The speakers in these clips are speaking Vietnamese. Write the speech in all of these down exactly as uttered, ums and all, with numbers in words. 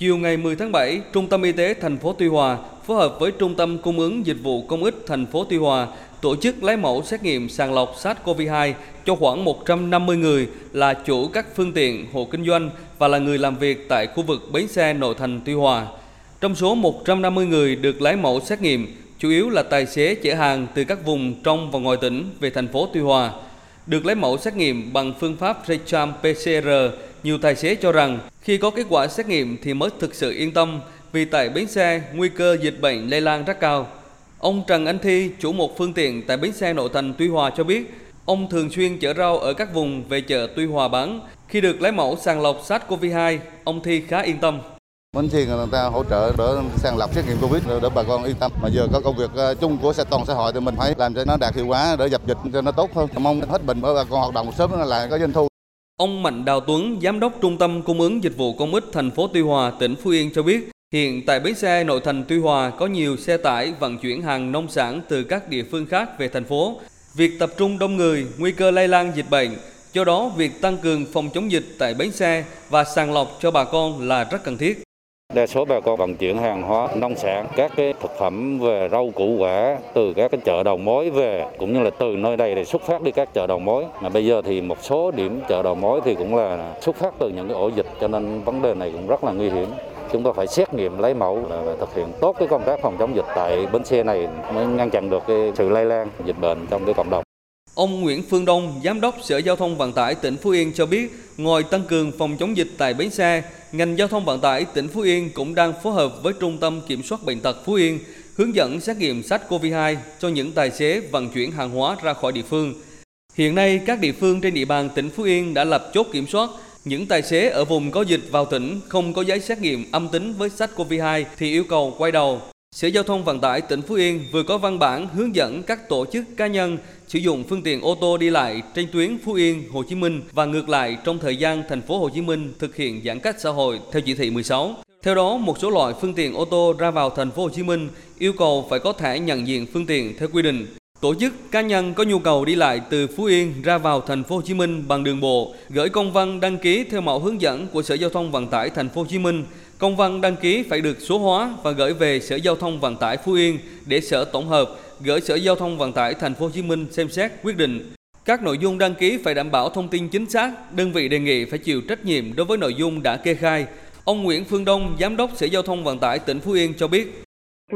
Chiều ngày mười tháng bảy, Trung tâm Y tế thành phố Tuy Hòa phối hợp với Trung tâm Cung ứng Dịch vụ Công ích thành phố Tuy Hòa tổ chức lấy mẫu xét nghiệm sàng lọc SARS-xê o vê hai cho khoảng một trăm năm mươi người là chủ các phương tiện, hộ kinh doanh và là người làm việc tại khu vực bến xe nội thành Tuy Hòa. Trong số một trăm năm mươi người được lấy mẫu xét nghiệm, chủ yếu là tài xế chở hàng từ các vùng trong và ngoài tỉnh về thành phố Tuy Hòa. Được lấy mẫu xét nghiệm bằng phương pháp rờ tê pê xê rờ, nhiều tài xế cho rằng khi có kết quả xét nghiệm thì mới thực sự yên tâm vì tại bến xe nguy cơ dịch bệnh lây lan rất cao. Ông Trần Anh Thi, chủ một phương tiện tại bến xe nội thành Tuy Hòa cho biết, ông thường xuyên chở rau ở các vùng về chợ Tuy Hòa bán. Khi được lấy mẫu sàng lọc SARS-xê o vê hai, ông Thi khá yên tâm. Bến xe người ta hỗ trợ đỡ sàng lọc xét nghiệm Covid để bà con yên tâm. Mà giờ có công việc chung của xã toàn xã hội thì mình phải làm cho nó đạt hiệu quả để dập dịch cho nó tốt hơn. Mong hết bệnh bà con hoạt động sớm là có doanh thu. Ông Mạnh Đào Tuấn, giám đốc Trung tâm Cung ứng Dịch vụ Công ích thành phố Tuy Hòa, tỉnh Phú Yên cho biết, hiện tại bến xe nội thành Tuy Hòa có nhiều xe tải vận chuyển hàng nông sản từ các địa phương khác về thành phố. Việc tập trung đông người, nguy cơ lây lan dịch bệnh, do đó việc tăng cường phòng chống dịch tại bến xe và sàng lọc cho bà con là rất cần thiết. Đa số bà con vận chuyển hàng hóa nông sản, các cái thực phẩm về rau củ quả từ các cái chợ đầu mối về, cũng như là từ nơi đây để xuất phát đi các chợ đầu mối. Mà bây giờ thì một số điểm chợ đầu mối thì cũng là xuất phát từ những cái ổ dịch, cho nên vấn đề này cũng rất là nguy hiểm. Chúng ta phải xét nghiệm lấy mẫu và thực hiện tốt cái công tác phòng chống dịch tại bến xe này mới ngăn chặn được cái sự lây lan dịch bệnh trong cái cộng đồng. Ông Nguyễn Phương Đông, Giám đốc Sở Giao thông Vận tải tỉnh Phú Yên cho biết, ngoài tăng cường phòng chống dịch tại bến xe, ngành giao thông vận tải tỉnh Phú Yên cũng đang phối hợp với Trung tâm Kiểm soát Bệnh tật Phú Yên hướng dẫn xét nghiệm SARS-xê o vê hai cho những tài xế vận chuyển hàng hóa ra khỏi địa phương. Hiện nay, các địa phương trên địa bàn tỉnh Phú Yên đã lập chốt kiểm soát. Những tài xế ở vùng có dịch vào tỉnh không có giấy xét nghiệm âm tính với SARS-xê o vê hai thì yêu cầu quay đầu. Sở Giao thông Vận tải tỉnh Phú Yên vừa có văn bản hướng dẫn các tổ chức cá nhân sử dụng phương tiện ô tô đi lại trên tuyến Phú Yên, Hồ Chí Minh và ngược lại trong thời gian thành phố Hồ Chí Minh thực hiện giãn cách xã hội theo chỉ thị mười sáu. Theo đó, một số loại phương tiện ô tô ra vào thành phố Hồ Chí Minh yêu cầu phải có thẻ nhận diện phương tiện theo quy định. Tổ chức cá nhân có nhu cầu đi lại từ Phú Yên ra vào thành phố Hồ Chí Minh bằng đường bộ gửi công văn đăng ký theo mẫu hướng dẫn của Sở Giao thông Vận tải thành phố Hồ Chí Minh. Công văn đăng ký phải được số hóa và gửi về Sở Giao thông Vận tải Phú Yên để Sở tổng hợp gửi Sở Giao thông Vận tải thành phố Hồ Chí Minh xem xét quyết định. Các nội dung đăng ký phải đảm bảo thông tin chính xác, đơn vị đề nghị phải chịu trách nhiệm đối với nội dung đã kê khai. Ông Nguyễn Phương Đông, Giám đốc Sở Giao thông Vận tải tỉnh Phú Yên cho biết,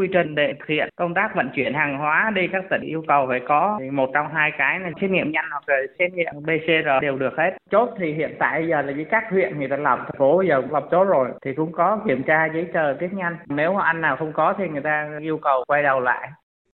quy trình để thực hiện công tác vận chuyển hàng hóa đi các tỉnh yêu cầu phải có một trong hai cái là xét nghiệm nhanh hoặc là xét nghiệm pê xê rờ đều được hết. Chốt thì hiện tại giờ là với các huyện thì đã làm, thành phố giờ cũng lập chốt rồi thì cũng có kiểm tra giấy tờ test nhanh. Nếu mà anh nào không có thì người ta yêu cầu quay đầu lại.